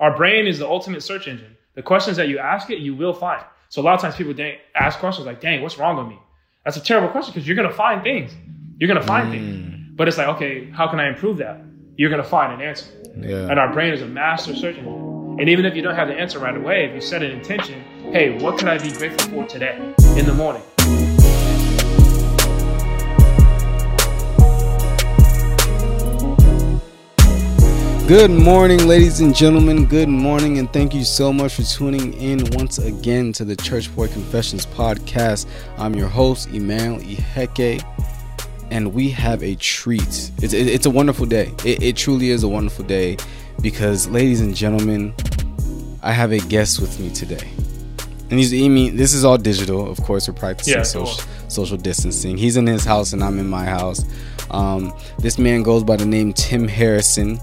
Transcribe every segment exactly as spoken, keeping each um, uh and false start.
Our brain is the ultimate search engine. The questions that you ask it, you will find. So a lot of times people ask questions like, dang, what's wrong with me? That's a terrible question because you're going to find things. You're going to find mm. things. But it's like, okay, how can I improve that? You're going to find an answer. Yeah. And our brain is a master search engine. And even if you don't have the answer right away, if you set an intention, hey, what could I be grateful for today in the morning? Good morning, ladies and gentlemen. Good morning, and thank you so much for tuning in once again to the Churchboy Confessions podcast. I'm your host, Emmanuel Iheke, and we have a treat. It's, it, it's a wonderful day. It, it truly is a wonderful day because, ladies and gentlemen, I have a guest with me today. And he's, I mean, this is all digital, of course. We're practicing yeah, social, cool. social distancing. He's in his house, and I'm in my house. Um, this man goes by the name Tim Harrison.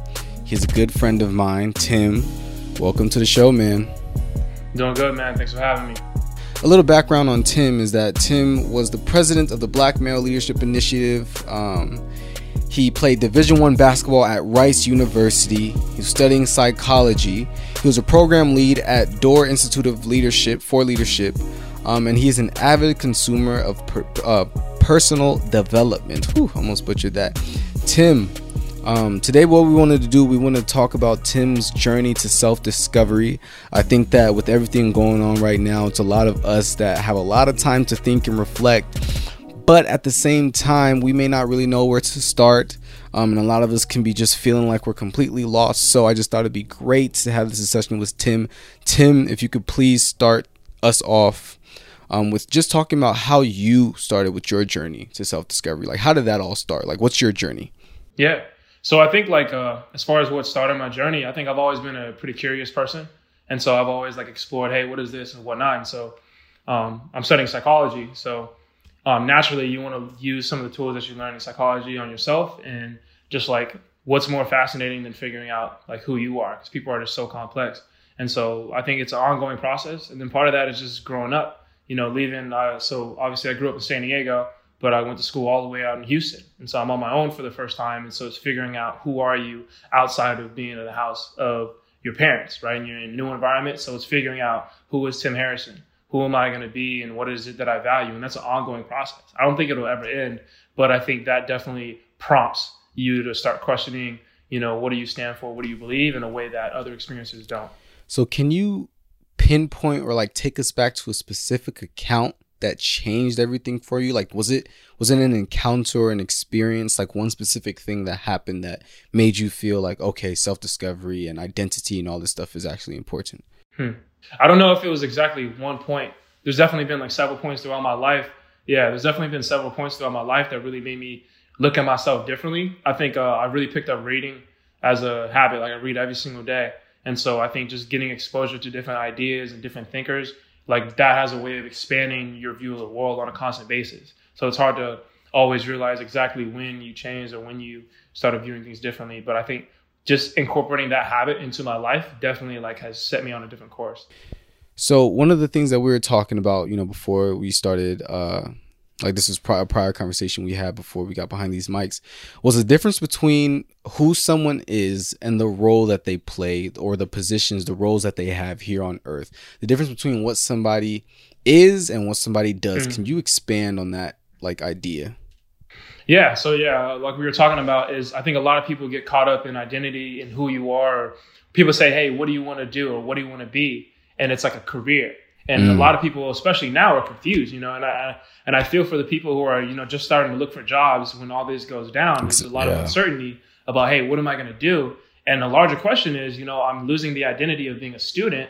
He's a good friend of mine. Tim, welcome to the show, man. Doing good, man. Thanks for having me. A little background on Tim is that Tim was the president of the Black Male Leadership Initiative. Um, he played Division One basketball at Rice University. He was studying psychology. He was a program lead at Door Institute of Leadership for Leadership. Um, and he is an avid consumer of per, uh, personal development. Whew, almost butchered that. Tim. Um, today, what we wanted to do, we want to talk about Tim's journey to self-discovery. I think that with everything going on right now, it's a lot of us that have a lot of time to think and reflect. But at the same time, we may not really know where to start. Um, and a lot of us can be just feeling like we're completely lost. So I just thought it'd be great to have this discussion with Tim. Tim, if you could please start us off um, with just talking about how you started with your journey to self-discovery. Like, how did that all start? Like, what's your journey? Yeah. So I think like uh, as far as what started my journey, I think I've always been a pretty curious person. And so I've always like explored, hey, what is this and whatnot. And so um, I'm studying psychology. So um, naturally, you want to use some of the tools that you learn in psychology on yourself. And just like what's more fascinating than figuring out like who you are, because people are just so complex. And so I think it's an ongoing process. And then part of that is just growing up, you know, leaving. Uh, so obviously I grew up in San Diego, but I went to school all the way out in Houston. And so I'm on my own for the first time. And so it's figuring out who are you outside of being in the house of your parents, right? And you're in a new environment. So it's figuring out who is Tim Harrison? Who am I going to be? And what is it that I value? And that's an ongoing process. I don't think it'll ever end, but I think that definitely prompts you to start questioning, you know, what do you stand for? What do you believe in a way that other experiences don't? So can you pinpoint or like take us back to a specific account that changed everything for you? Like, was it was it an encounter or an experience, like one specific thing that happened that made you feel like, okay, self-discovery and identity and all this stuff is actually important? Hmm. I don't know if it was exactly one point. There's definitely been like several points throughout my life. Yeah, there's definitely been several points throughout my life that really made me look at myself differently. I think uh, I really picked up reading as a habit. Like I read every single day. And so I think just getting exposure to different ideas and different thinkers, like that has a way of expanding your view of the world on a constant basis. So it's hard to always realize exactly when you change or when you started viewing things differently. But I think just incorporating that habit into my life definitely like has set me on a different course. So one of the things that we were talking about, you know, before we started, uh, like this was prior, prior conversation we had before we got behind these mics, was the difference between who someone is and the role that they play or the positions, the roles that they have here on earth. The difference between what somebody is and what somebody does. Mm. Can you expand on that like idea? Yeah. So yeah, like we were talking about is I think a lot of people get caught up in identity and who you are. People say, hey, what do you want to do or what do you want to be? And it's like a career. And mm. a lot of people, especially now, are confused, you know, and I and I feel for the people who are, you know, just starting to look for jobs when all this goes down. There's a lot yeah. of uncertainty about, hey, what am I going to do? And the larger question is, you know, I'm losing the identity of being a student.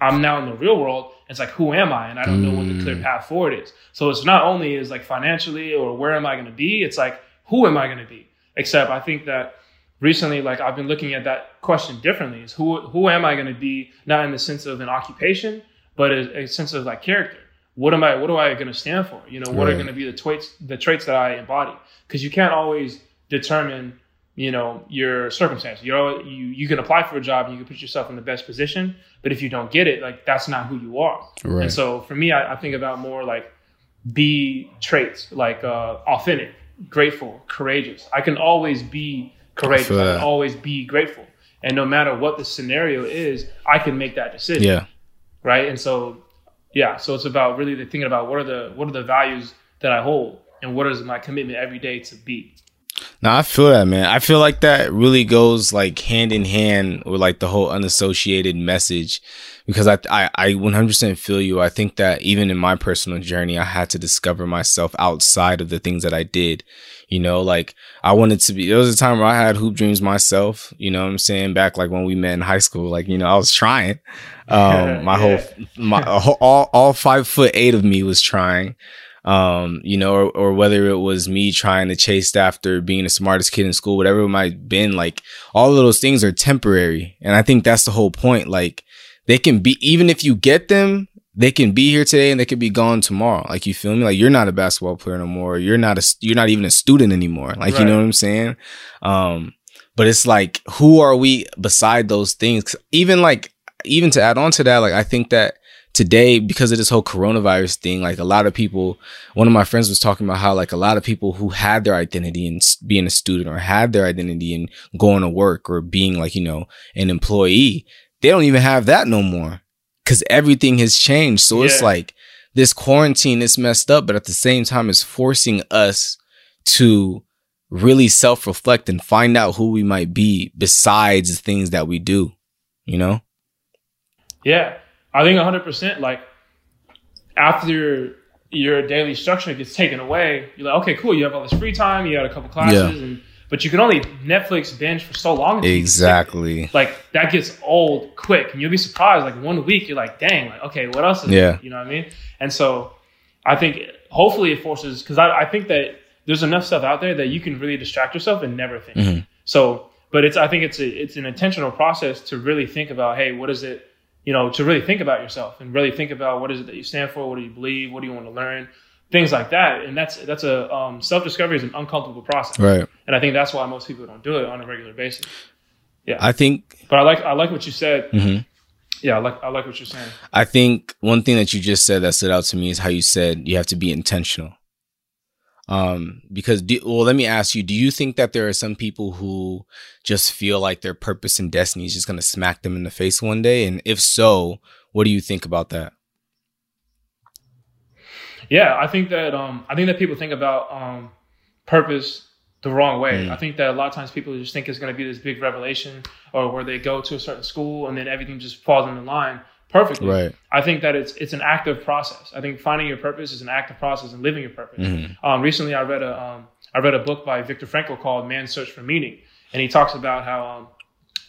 I'm now in the real world. It's like, who am I? And I don't mm. know what the clear path forward is. So it's not only is like financially or where am I going to be? It's like, who am I going to be? Except I think that recently, like I've been looking at that question differently is who, who am I going to be? Not in the sense of an occupation, but a, a sense of like character. What am I, what am I going to stand for? You know, what right. are going to be the traits, the traits that I embody? Because you can't always determine, you know, your circumstances. You're, you you can apply for a job and you can put yourself in the best position, but if you don't get it, like that's not who you are. Right. And so for me, I, I think about more like be traits, like uh, authentic, grateful, courageous. I can always be courageous. I, I can always be grateful. And no matter what the scenario is, I can make that decision. Yeah. Right. And so, yeah. So it's about really thinking about what are the, what are the values that I hold and what is my commitment every day to be. No, I feel that, man. I feel like that really goes like hand in hand with like the whole unassociated message, because I, I, I one hundred percent feel you. I think that even in my personal journey, I had to discover myself outside of the things that I did. You know, like I wanted to be, there was a time where I had hoop dreams myself, you know what I'm saying? Back like when we met in high school, like, you know, I was trying, um, my whole, my all, all five foot eight of me was trying. Um, you know, or, or whether it was me trying to chase after being the smartest kid in school, whatever it might have been, like all of those things are temporary. And I think that's the whole point. Like they can be, even if you get them, they can be here today and they could be gone tomorrow. Like, you feel me? Like you're not a basketball player no more. You're not a, you're not even a student anymore. Like, right. You know what I'm saying? Um, but it's like, who are we beside those things? Even like, even to add on to that, like, I think that today, because of this whole coronavirus thing, like a lot of people, one of my friends was talking about how like a lot of people who had their identity in being a student or had their identity in going to work or being like, you know, an employee, they don't even have that no more because everything has changed. So yeah. It's like this quarantine is messed up, but at the same time, it's forcing us to really self-reflect and find out who we might be besides the things that we do, you know? Yeah. I think one hundred percent, like, after your, your daily structure gets taken away, you're like, okay, cool, you have all this free time, you had a couple classes, yeah. and, but you can only Netflix binge for so long. Exactly. Like, that gets old quick, and you'll be surprised, like, one week, you're like, dang, like, okay, what else is yeah. there? You know what I mean? And so, I think, hopefully it forces, because I, I think that there's enough stuff out there that you can really distract yourself and never think. Mm-hmm. So, but it's, I think it's a, it's an intentional process to really think about, hey, what is it? You know, to really think about yourself and really think about what is it that you stand for, what do you believe, what do you want to learn, things like that. And that's that's a um, self-discovery is an uncomfortable process, right? And I think that's why most people don't do it on a regular basis. Yeah, I think. But I like I like what you said. Mm-hmm. Yeah, I like I like what you're saying. I think one thing that you just said that stood out to me is how you said you have to be intentional. Um, because do, well, let me ask you: do you think that there are some people who just feel like their purpose and destiny is just going to smack them in the face one day? And if so, what do you think about that? Yeah, I think that um, I think that people think about um, purpose the wrong way. Mm. I think that a lot of times people just think it's going to be this big revelation, or where they go to a certain school and then everything just falls into line perfectly. Right. I think that it's it's an active process. I think finding your purpose is an active process and living your purpose. Mm-hmm. Um, recently, I read a um, I read a book by Viktor Frankl called Man's Search for Meaning, and he talks about how um,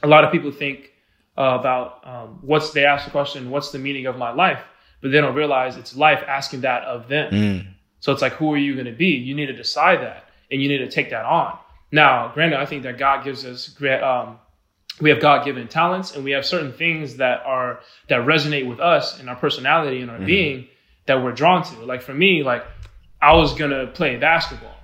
a lot of people think uh, about um, what's they ask the question, what's the meaning of my life, but they don't realize it's life asking that of them. Mm. So it's like, who are you going to be? You need to decide that, and you need to take that on. Now, granted, I think that God gives us great. Um, We have God-given talents, and we have certain things that are that resonate with us and our personality and our mm-hmm. being that we're drawn to. Like for me, like I was gonna play basketball,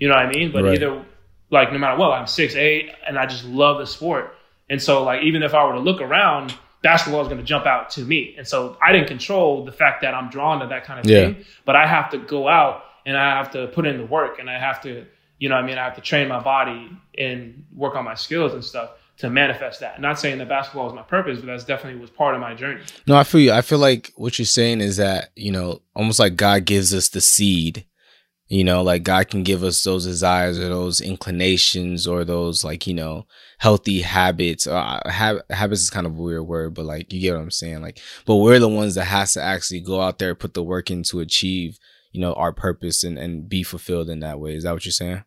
you know what I mean? But right. either like no matter what, I'm six eight, and I just love the sport. And so like even if I were to look around, basketball is gonna jump out to me. And so I didn't control the fact that I'm drawn to that kind of yeah. thing, but I have to go out and I have to put in the work, and I have to, you know what I mean? I have to train my body and work on my skills and stuff to manifest that. Not saying that basketball was my purpose, but that's definitely was part of my journey. No, I feel you. I feel like what you're saying is that, you know, almost like God gives us the seed, you know, like God can give us those desires or those inclinations or those like, you know, healthy habits. Uh, hab- habits is kind of a weird word, but like, you get what I'm saying? Like, but we're the ones that has to actually go out there, put the work in to achieve, you know, our purpose and, and be fulfilled in that way. Is that what you're saying?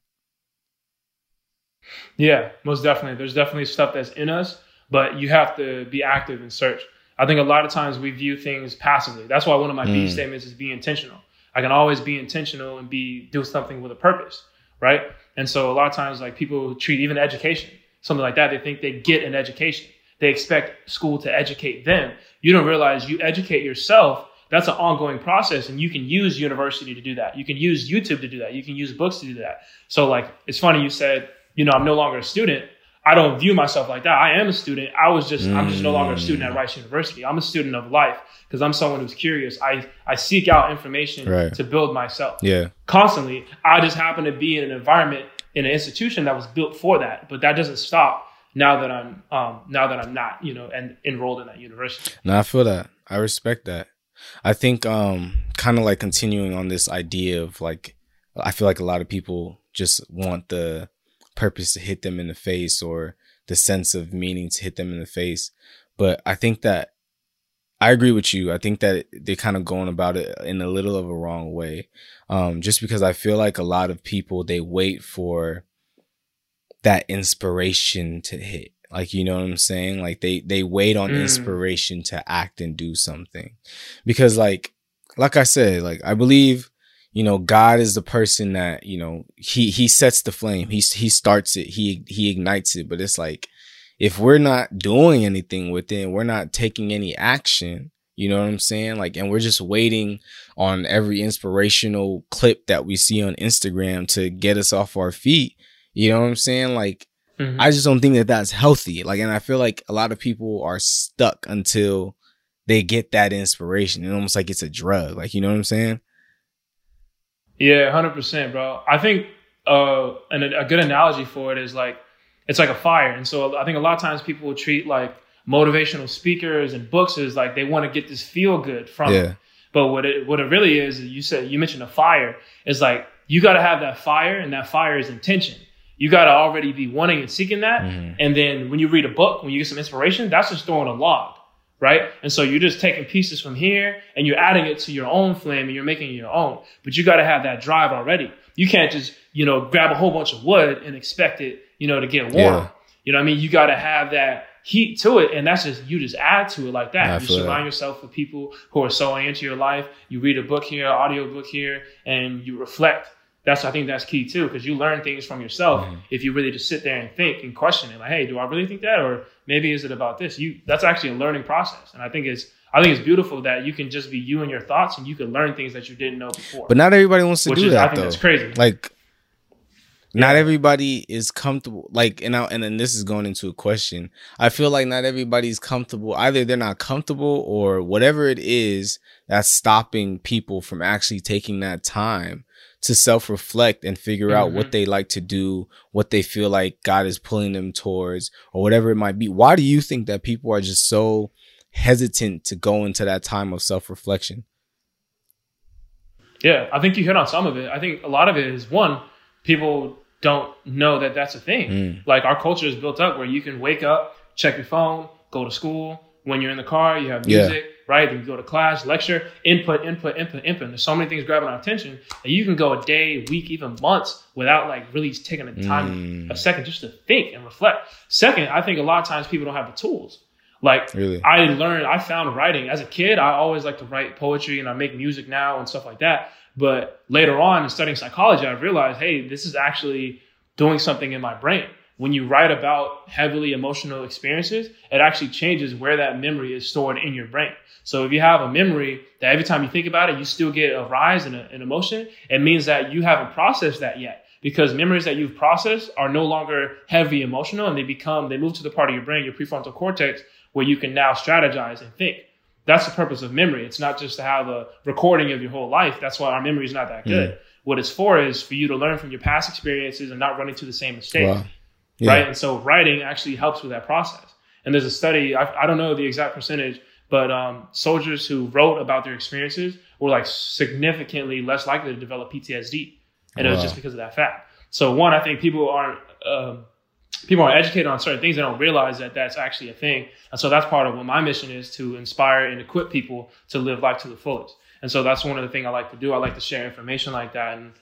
Yeah, most definitely. There's definitely stuff that's in us, but you have to be active and search. I think a lot of times we view things passively. That's why one of my mm. B statements is be intentional. I can always be intentional and be do something with a purpose, right? And so a lot of times like people treat even education, something like that. They think they get an education. They expect school to educate them. You don't realize you educate yourself. That's an ongoing process, and you can use university to do that. You can use YouTube to do that. You can use books to do that. So like, it's funny you said, you know, I'm no longer a student. I don't view myself like that. I am a student. I was just, mm. I'm just no longer a student at Rice University. I'm a student of life because I'm someone who's curious. I, I seek out information right. to build myself. Yeah. Constantly. I just happen to be in an environment, in an institution that was built for that. But that doesn't stop now that I'm um, now that I'm not, you know, and enrolled in that university. No, I feel that. I respect that. I think um, kind of like continuing on this idea of like, I feel like a lot of people just want the purpose to hit them in the face or the sense of meaning to hit them in the face. But I think that I agree with you. I think that they're kind of going about it in a little of a wrong way. Um, just because I feel like a lot of people, they wait for that inspiration to hit. Like, you know what I'm saying? Like they, they wait on mm. inspiration to act and do something, because like, like I said, like, I believe, you know, God is the person that, you know, he, he sets the flame. He, he starts it. He, he ignites it. But it's like, if we're not doing anything with it, we're not taking any action, you know what I'm saying? Like, and we're just waiting on every inspirational clip that we see on Instagram to get us off our feet. You know what I'm saying? Like, I just don't think that that's healthy. Like, and I feel like a lot of people are stuck until they get that inspiration. It's almost like it's a drug. Like, you know what I'm saying? Yeah, one hundred percent, bro. I think uh, and a, a good analogy for it is like, it's like a fire. And so I think a lot of times people will treat like motivational speakers and books as like they want to get this feel good from yeah. it. But what it, what it really is, you said, you mentioned a fire. It's like, you got to have that fire, and that fire is intention. You got to already be wanting and seeking that. Mm-hmm. And then when you read a book, when you get some inspiration, that's just throwing a log, right? And so you're just taking pieces from here and you're adding it to your own flame and you're making it your own. But you got to have that drive already. You can't just, you know, grab a whole bunch of wood and expect it, you know, to get warm. Yeah. You know what I mean? You got to have that heat to it. And that's just, you just add to it like that. Nah, you surround that. yourself with people who are sewing into your life. You read a book here, audio book here, and you reflect. That's, I think that's key too, because you learn things from yourself mm-hmm. if you really just sit there and think and question it. Like, hey, do I really think that? Or maybe is it about this? You, that's actually a learning process. And I think it's, I think it's beautiful that you can just be you and your thoughts, and you can learn things that you didn't know before. But not everybody wants to Which do is, that, I think though. That's crazy. Like, yeah. Not everybody is comfortable. Like, and I, and then this is going into a question. I feel like not everybody's comfortable. Either they're not comfortable, or whatever it is that's stopping people from actually taking that time to self-reflect and figure mm-hmm. out what they like to do, what they feel like God is pulling them towards, or whatever it might be. Why do you think that people are just so hesitant to go into that time of self-reflection? Yeah, I think you hit on some of it. I think a lot of it is, one, people don't know that that's a thing. Mm. Like, our culture is built up where you can wake up, check your phone, go to school. When you're in the car, you have music. Yeah. Right? Then you go to class, lecture, input, input, input, input. There's so many things grabbing our attention that you can go a day, week, even months without like really taking the time, mm. a second just to think and reflect. Second, I think a lot of times people don't have the tools. Like really? I learned, I found writing as a kid. I always like to write poetry, and I make music now and stuff like that. But later on in studying psychology, I realized, hey, this is actually doing something in my brain. When you write about heavily emotional experiences, it actually changes where that memory is stored in your brain. So if you have a memory that every time you think about it, you still get a rise in an emotion, it means that you haven't processed that yet, because memories that you've processed are no longer heavy emotional, and they become, they move to the part of your brain, your prefrontal cortex, where you can now strategize and think. That's the purpose of memory. It's not just to have a recording of your whole life. That's why our memory is not that good. Mm. What it's for is for you to learn from your past experiences and not run into the same mistakes. Wow. Yeah. Right. And so writing actually helps with that process. And there's a study, I, I don't know the exact percentage, but um, soldiers who wrote about their experiences were like significantly less likely to develop P T S D. And wow. It was just because of that fact. So one, I think people aren't uh, people aren't educated on certain things. They don't realize that that's actually a thing. And so that's part of what my mission is, to inspire and equip people to live life to the fullest. And so that's one of the things I like to do. I like to share information like that. And,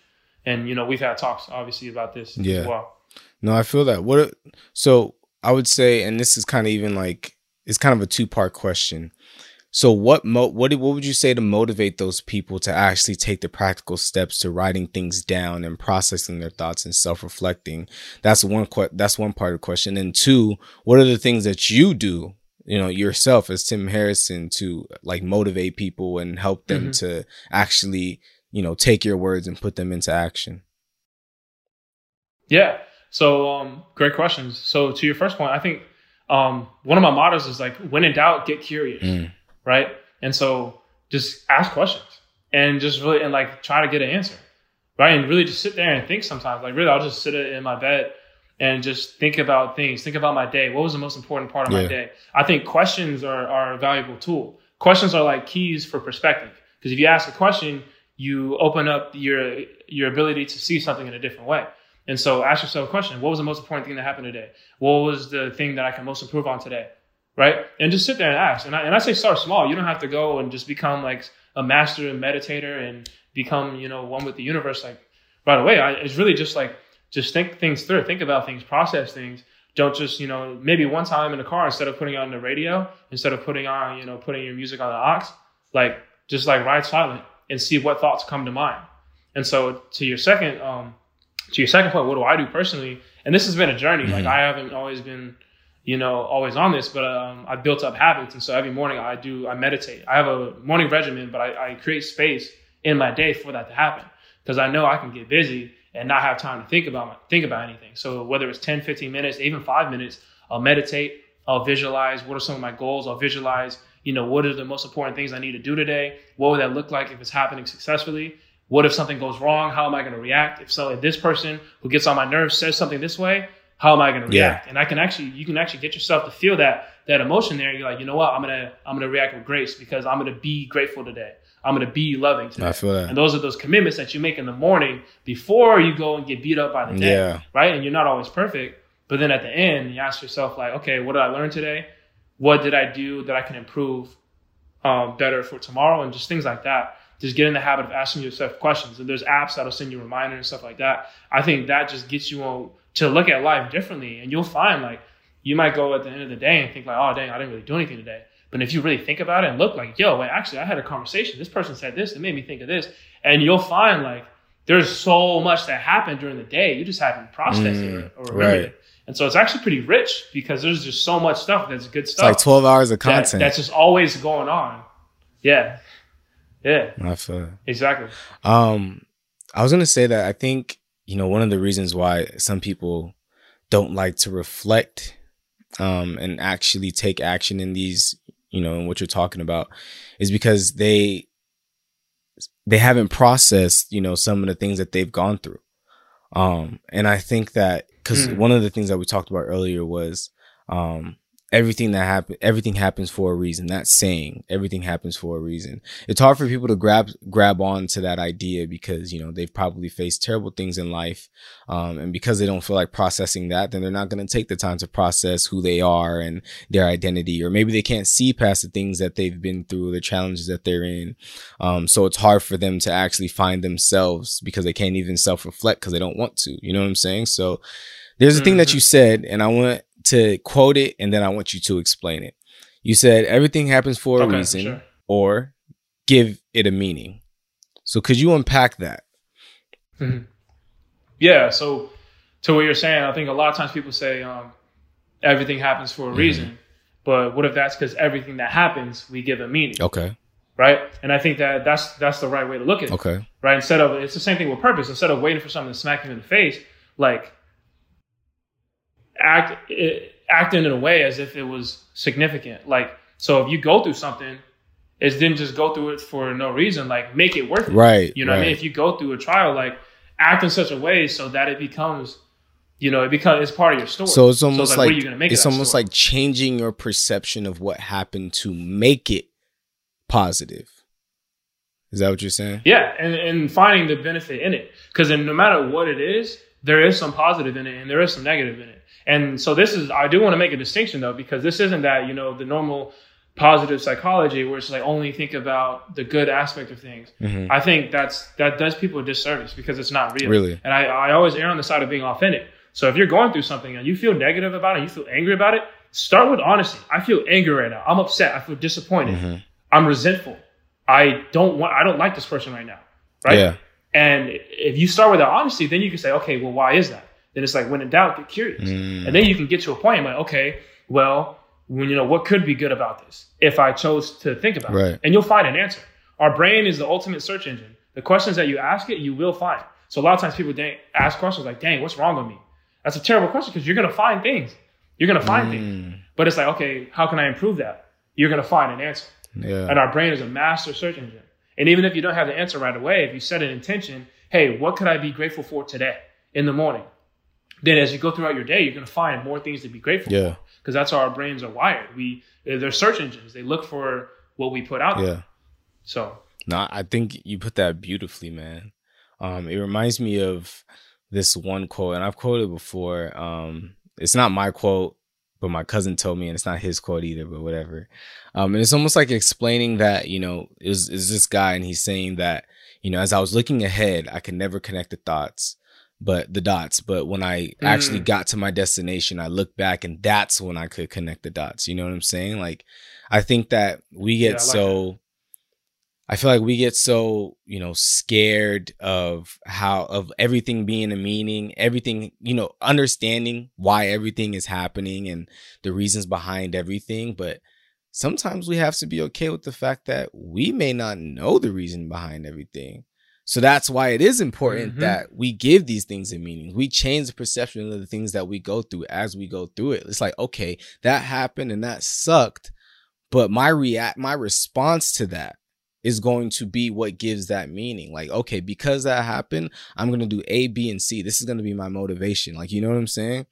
and you know, we've had talks, obviously, about this yeah. as well. No, I feel that. What so I would say, and this is kind of even like, it's kind of a two part question. So what mo- what what would you say to motivate those people to actually take the practical steps to writing things down and processing their thoughts and self-reflecting? That's one que- that's one part of the question. And two, what are the things that you do, you know, yourself as Tim Harrison, to like motivate people and help them mm-hmm. to actually, you know, take your words and put them into action? Yeah. So, um, great questions. So to your first point, I think, um, one of my mottos is like, when in doubt, get curious. Mm. Right. And so just ask questions and just really, and like try to get an answer. Right. And really just sit there and think sometimes, like really, I'll just sit in my bed and just think about things. Think about my day. What was the most important part of yeah. my day? I think questions are, are a valuable tool. Questions are like keys for perspective. Because if you ask a question, you open up your your ability to see something in a different way. And so ask yourself a question. What was the most important thing that happened today? What was the thing that I can most improve on today? Right? And just sit there and ask. And I, and I say start small. You don't have to go and just become like a master meditator and become, you know, one with the universe. Like right away, I, it's really just like, just think things through, think about things, process things. Don't just, you know, maybe one time in the car, instead of putting on the radio, instead of putting on, you know, putting your music on the aux, like just like ride silent and see what thoughts come to mind. And so to your second, um, to your second point, what do I do personally? And this has been a journey. Mm-hmm. Like I haven't always been, you know, always on this, but um, I've built up habits. And so every morning I do, I meditate. I have a morning regimen, but I, I create space in my day for that to happen because I know I can get busy and not have time to think about my, think about anything. So whether it's ten, fifteen minutes, even five minutes, I'll meditate, I'll visualize what are some of my goals, I'll visualize, you know, what are the most important things I need to do today? What would that look like if it's happening successfully? What if something goes wrong? How am I going to react? If so, if this person who gets on my nerves says something this way, how am I going to react? Yeah. And I can actually, you can actually get yourself to feel that, that emotion there. You're like, you know what? I'm going to, I'm going to react with grace because I'm going to be grateful today. I'm going to be loving today. I feel that. And those are those commitments that you make in the morning before you go and get beat up by the day. Yeah. Right. And you're not always perfect. But then at the end, you ask yourself like, okay, what did I learn today? What did I do that I can improve um, better for tomorrow? And just things like that. Just get in the habit of asking yourself questions. And there's apps that'll send you reminders and stuff like that. I think that just gets you on to look at life differently. And you'll find like, you might go at the end of the day and think like, oh dang, I didn't really do anything today. But if you really think about it and look like, yo, wait, actually, I had a conversation. This person said this. It made me think of this. And you'll find like there's so much that happened during the day. You just haven't processed mm, it or remembered right. it. And so it's actually pretty rich because there's just so much stuff that's good stuff. It's like twelve hours of content. That, that's just always going on. Yeah. Yeah. I feel it. Exactly. Um, I was going to say that I think, you know, one of the reasons why some people don't like to reflect um, and actually take action in these, you know, and what you're talking about is because they, they haven't processed, you know, some of the things that they've gone through. Um, and I think that, cause mm. one of the things that we talked about earlier was, um, everything that happen, everything happens for a reason. That saying, everything happens for a reason. It's hard for people to grab, grab on to that idea because, you know, they've probably faced terrible things in life. Um, and because they don't feel like processing that, then they're not going to take the time to process who they are and their identity, or maybe they can't see past the things that they've been through, the challenges that they're in. Um, so it's hard for them to actually find themselves because they can't even self-reflect because they don't want to, you know what I'm saying? So there's a mm-hmm. thing that you said, and I want to quote it, and then I want you to explain it. You said everything happens for a okay, reason sure. or give it a meaning. So could you unpack that? Mm-hmm. Yeah. So to what you're saying, I think a lot of times people say um, everything happens for a mm-hmm. reason, but what if that's because everything that happens, we give a meaning. Okay. Right. And I think that that's, that's the right way to look at it. Okay. Right. Instead of, it's the same thing with purpose. Instead of waiting for something to smack you in the face, like, act it, act in a way as if it was significant. Like, so if you go through something, it's then just go through it for no reason. Like, make it worth it. Right. You know right. what I mean? If you go through a trial, like, act in such a way so that it becomes, you know, it becomes, it's part of your story. So it's almost so it's like, like, what are you gonna make it's almost story? Like changing your perception of what happened to make it positive. Is that what you're saying? Yeah. And, and finding the benefit in it. Because no matter what it is, there is some positive in it and there is some negative in it. And so this is, I do want to make a distinction though, because this isn't that, you know, the normal positive psychology where it's like only think about the good aspect of things. Mm-hmm. I think that's, that does people a disservice because it's not real. Really? And I, I always err on the side of being authentic. So if you're going through something and you feel negative about it, you feel angry about it, start with honesty. I feel angry right now. I'm upset. I feel disappointed. Mm-hmm. I'm resentful. I don't want, I don't like this person right now. Right. Yeah. And if you start with that honesty, then you can say, okay, well, why is that? Then it's like, when in doubt, get curious. Mm. And then you can get to a point like, okay, well, when, you know, what could be good about this if I chose to think about right. it? And you'll find an answer. Our brain is the ultimate search engine. The questions that you ask it, you will find. So a lot of times people ask questions like, dang, what's wrong with me? That's a terrible question because you're going to find things. You're going to find mm. things. But it's like, okay, how can I improve that? You're going to find an answer. Yeah. And our brain is a master search engine. And even if you don't have the answer right away, if you set an intention, hey, what could I be grateful for today in the morning? then as you go throughout your day, you're going to find more things to be grateful yeah. for, because that's how our brains are wired. We they're search engines. They look for what we put out yeah. there. So no, I think you put that beautifully, man. Um, it reminds me of this one quote, and I've quoted before. Um, it's not my quote, but my cousin told me, and it's not his quote either, but whatever. Um, and it's almost like explaining that, you know, it was, it was this guy, and he's saying that, you know, as I was looking ahead, I could never connect the thoughts, but the dots. But when I mm. actually got to my destination, I looked back, and that's when I could connect the dots. You know what I'm saying? Like, I think that we get yeah, I like so... That. I feel like we get so, you know, scared of how, of everything being a meaning, everything, you know, understanding why everything is happening and the reasons behind everything. But sometimes we have to be okay with the fact that we may not know the reason behind everything. So that's why it is important mm-hmm. that we give these things a meaning. We change the perception of the things that we go through as we go through it. It's like, okay, that happened and that sucked, but my react, my response to that is going to be what gives that meaning. Like, okay, because that happened, I'm going to do A, B, and C. This is going to be my motivation. Like, you know what I'm saying?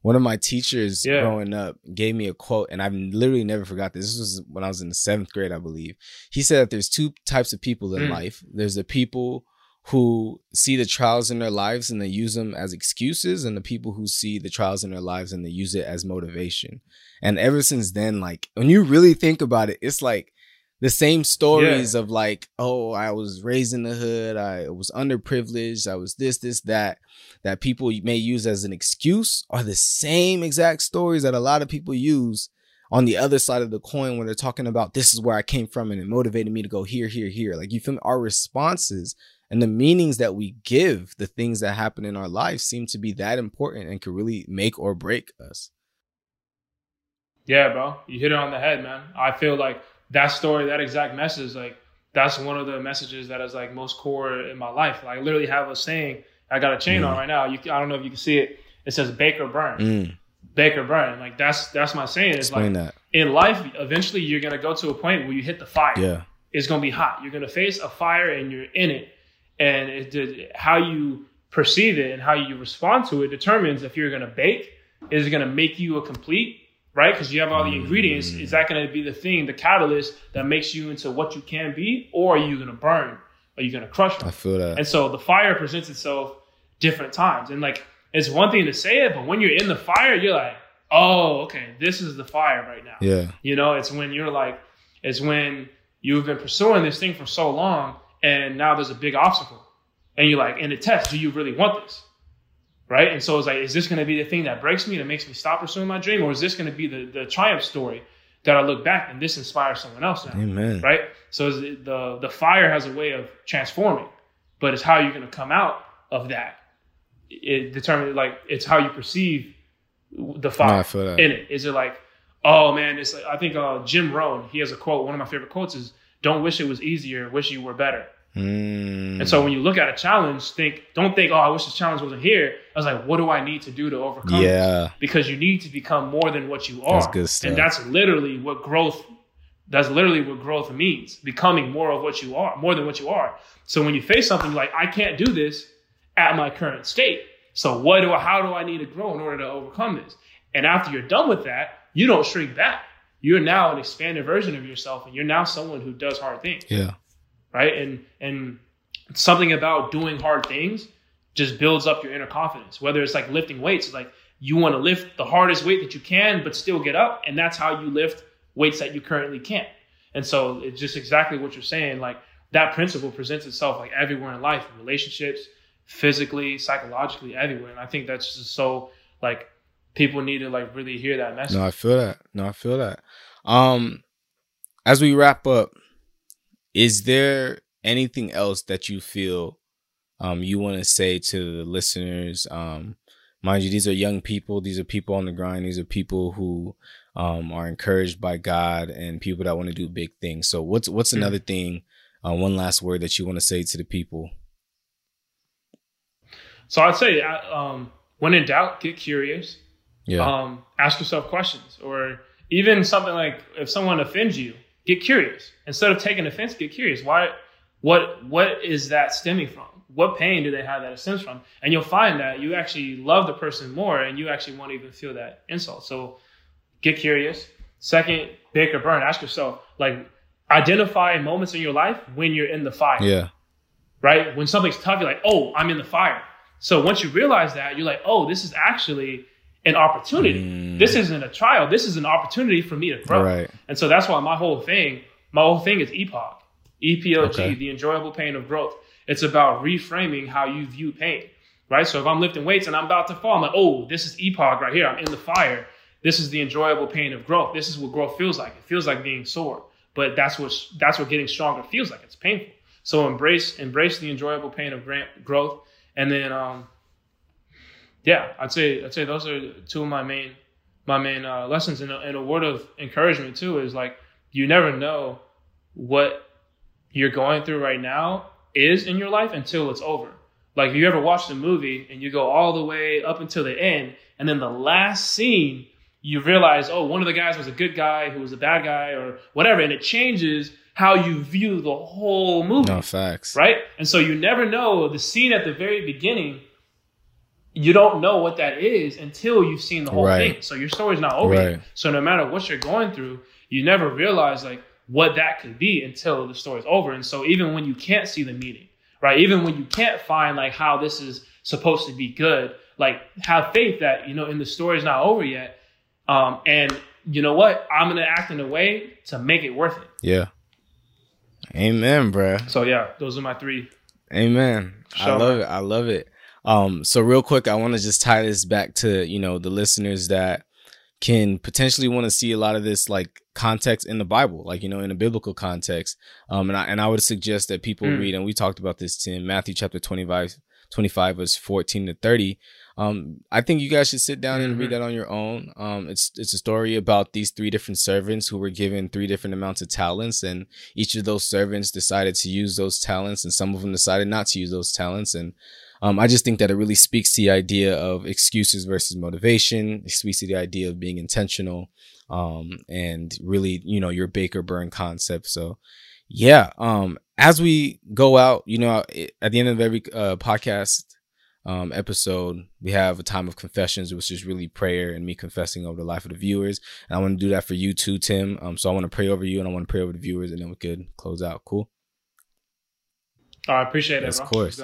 One of my teachers yeah. growing up gave me a quote, and I've literally never forgot this. This was when I was in the seventh grade, I believe. He said that there's two types of people in mm. life. There's the people who see the trials in their lives and they use them as excuses, and the people who see the trials in their lives and they use it as motivation. And ever since then, like, when you really think about it, it's like, the same stories yeah. of like, oh, I was raised in the hood, I was underprivileged, I was this, this, that, that people may use as an excuse are the same exact stories that a lot of people use on the other side of the coin when they're talking about this is where I came from and it motivated me to go here, here, here. Like, you feel me? Our responses and the meanings that we give the things that happen in our lives seem to be that important and could really make or break us. Yeah, bro. You hit it on the head, man. I feel like that story, that exact message, like, that's one of the messages that is, like, most core in my life. Like, I literally have a saying, I got a chain mm. on right now. You, I don't know if you can see it. It says, bake or burn. Mm. Bake or burn. Like, that's that's my saying. It's Explain like, that. In life, eventually you're going to go to a point where you hit the fire. Yeah. It's going to be hot. You're going to face a fire and you're in it. And it did, how you perceive it and how you respond to it determines if you're going to bake. Is it going to make you a complete? Right? Because you have all the ingredients. Is that going to be the thing, the catalyst that makes you into what you can be? Or are you going to burn? Are you going to crush them? I feel that. And so the fire presents itself different times. And like, it's one thing to say it, but when you're in the fire, you're like, oh, okay, this is the fire right now. Yeah. You know, it's when you're like, it's when you've been pursuing this thing for so long and now there's a big obstacle. And you're like, in the test, do you really want this? Right. And so it's like, is this going to be the thing that breaks me, that makes me stop pursuing my dream? Or is this going to be the, the triumph story that I look back and this inspires someone else now? Amen. Right. So the, the fire has a way of transforming, but it's how you're going to come out of that. It determines, like, it's how you perceive the fire no, in it. Is it like, oh, man, it's like, I think uh, Jim Rohn, he has a quote. One of my favorite quotes is, don't wish it was easier. Wish you were better. Mm. And so when you look at a challenge, think, don't think, oh, I wish this challenge wasn't here. I was like, what do I need to do to overcome yeah. this? Because you need to become more than what you are. That's good stuff. And that's literally what growth, that's literally what growth means. Becoming more of what you are, more than what you are. So when you face something, you're like, I can't do this at my current state. So what do I, how do I need to grow in order to overcome this? And after you're done with that, you don't shrink back. You're now an expanded version of yourself. And you're now someone who does hard things. Yeah. Right. And and something about doing hard things just builds up your inner confidence, whether it's like lifting weights. It's like you want to lift the hardest weight that you can, but still get up. And that's how you lift weights that you currently can't. And so it's just exactly what you're saying. Like, that principle presents itself like everywhere in life, in relationships, physically, psychologically, everywhere. And I think that's just so, like, people need to, like, really hear that message. No, I feel that. No, I feel that. Um, as we wrap up, is there anything else that you feel um, you want to say to the listeners? Um, mind you, these are young people. These are people on the grind. These are people who um, are encouraged by God and people that want to do big things. So what's what's another thing, uh, one last word that you want to say to the people? So I'd say um, when in doubt, get curious. Yeah. Um, ask yourself questions, or even something like if someone offends you, get curious. Instead of taking offense, get curious. Why? What? What is that stemming from? what pain do they have that it stems from? And you'll find that you actually love the person more and you actually won't even feel that insult. So get curious. Second, bake or burn. Ask yourself, like, identify moments in your life when you're in the fire. Yeah. Right? When something's tough, you're like, oh, I'm in the fire. So once you realize that, you're like, oh, this is actually an opportunity. Mm. This isn't a trial. This is an opportunity for me to grow. Right. And so that's why my whole thing, my whole thing is E P O G. E P O G, okay. The enjoyable pain of growth. It's about reframing how you view pain, right? So if I'm lifting weights and I'm about to fall, I'm like, oh, this is E P O G right here. I'm in the fire. This is the enjoyable pain of growth. This is what growth feels like. It feels like being sore, but that's what that's what getting stronger feels like. It's painful. So embrace embrace the enjoyable pain of growth. And then, um, yeah, I'd say I'd say those are two of my main my main uh, lessons. And a, and a word of encouragement too is, like, you never know what you're going through right now is in your life until it's over. Like, if you ever watched a movie and you go all the way up until the end, and then the last scene, you realize, oh, one of the guys was a good guy who was a bad guy or whatever, and it changes how you view the whole movie. No, facts. Right? And so you never know. The scene at the very beginning, you don't know what that is until you've seen the whole right. thing. So your story's not over. Right. So no matter what you're going through, you never realize, like, what that could be until the story's over. And so even when you can't see the meaning, right? Even when you can't find, like, how this is supposed to be good, like, have faith that, you know, in the story's not over yet. Um, and you know what? I'm going to act in a way to make it worth it. Yeah. Amen, bro. So yeah, those are my three. Amen. Show I love me. it. I love it. Um, so real quick, I want to just tie this back to, you know, the listeners that can potentially want to see a lot of this, like, context in the Bible, like, you know, in a biblical context. Um, and I, and I would suggest that people mm. read, and we talked about this, Tim, Matthew chapter twenty-five, twenty-five, verse fourteen to thirty. Um, I think you guys should sit down and mm-hmm. read that on your own. Um, it's, it's a story about these three different servants who were given three different amounts of talents, and each of those servants decided to use those talents, and some of them decided not to use those talents. And Um, I just think that it really speaks to the idea of excuses versus motivation. It speaks to the idea of being intentional, um, and really, you know, your bake or burn concept. So, yeah, um, as we go out, you know, at the end of every uh, podcast um, episode, we have a time of confessions, which is really prayer and me confessing over the life of the viewers. And I want to do that for you too, Tim. Um, so I want to pray over you, and I want to pray over the viewers, and then we could close out. Cool. I appreciate yes, it. Bro. Of course.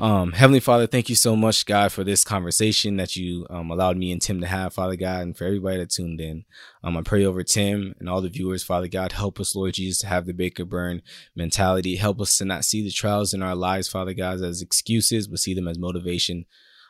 Um, Heavenly Father, thank you so much, God, for this conversation that you um, allowed me and Tim to have, Father God, and for everybody that tuned in. Um, I pray over Tim and all the viewers, Father God. Help us, Lord Jesus, to have the bake or burn mentality. Help us to not see the trials in our lives, Father God, as excuses, but see them as motivation.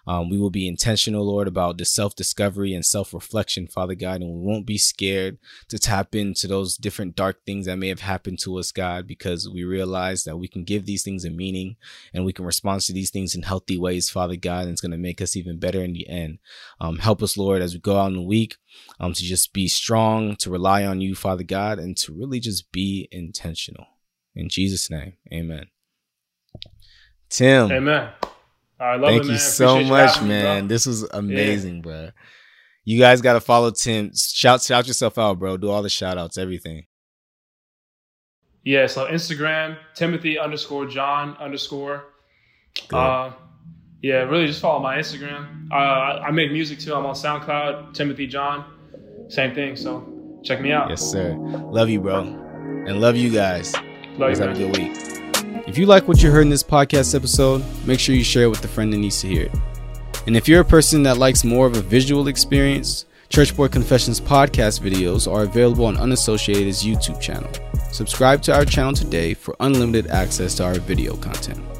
Um, we will be intentional, Lord, about the self-discovery and self-reflection, Father God, and we won't be scared to tap into those different dark things that may have happened to us, God, because we realize that we can give these things a meaning and we can respond to these things in healthy ways, Father God, and it's going to make us even better in the end. Um, help us, Lord, as we go out in the week, um, to just be strong, to rely on you, Father God, and to really just be intentional. In Jesus' name, amen. Tim. Amen. I love Thank it, man. you so Appreciate much, you man. Me, this was amazing, yeah. bro. You guys got to follow Tim. Shout, shout yourself out, bro. Do all the shout outs, everything. Yeah. So Instagram, Timothy underscore John underscore. Uh, yeah, really just follow my Instagram. Uh, I make music too. I'm on SoundCloud, Timothy John, same thing. So check me out. Yes, sir. Love you, bro. And love you guys. Love you, man. Have a good week. If you like what you heard in this podcast episode, make sure you share it with a friend that needs to hear it. And if you're a person that likes more of a visual experience, Church Boy Confessions podcast videos are available on Unassociated's YouTube channel. Subscribe to our channel today for unlimited access to our video content.